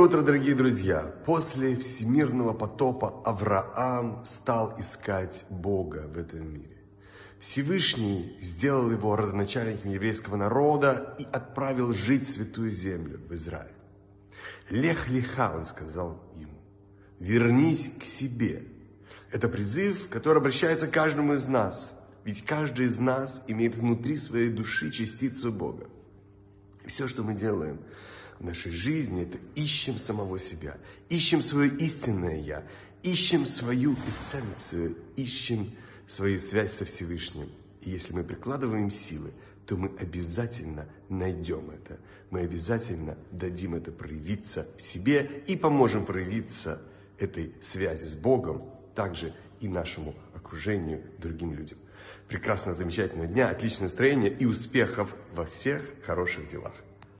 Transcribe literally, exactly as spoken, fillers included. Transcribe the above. Доброе утро, дорогие друзья! После всемирного потопа Авраам стал искать Бога в этом мире. Всевышний сделал его родоначальником еврейского народа и отправил жить в святую землю, в Израиль. «Лех леха», он сказал ему, «вернись к себе». Это призыв, который обращается к каждому из нас, ведь каждый из нас имеет внутри своей души частицу Бога. И все, что мы делаем в нашей жизни, это ищем самого себя, ищем свое истинное «Я», ищем свою эссенцию, ищем свою связь со Всевышним. И если мы прикладываем силы, то мы обязательно найдем это, мы обязательно дадим это проявиться в себе и поможем проявиться этой связи с Богом, также и нашему окружению, другим людям. Прекрасного, замечательного дня, отличного настроения и успехов во всех хороших делах.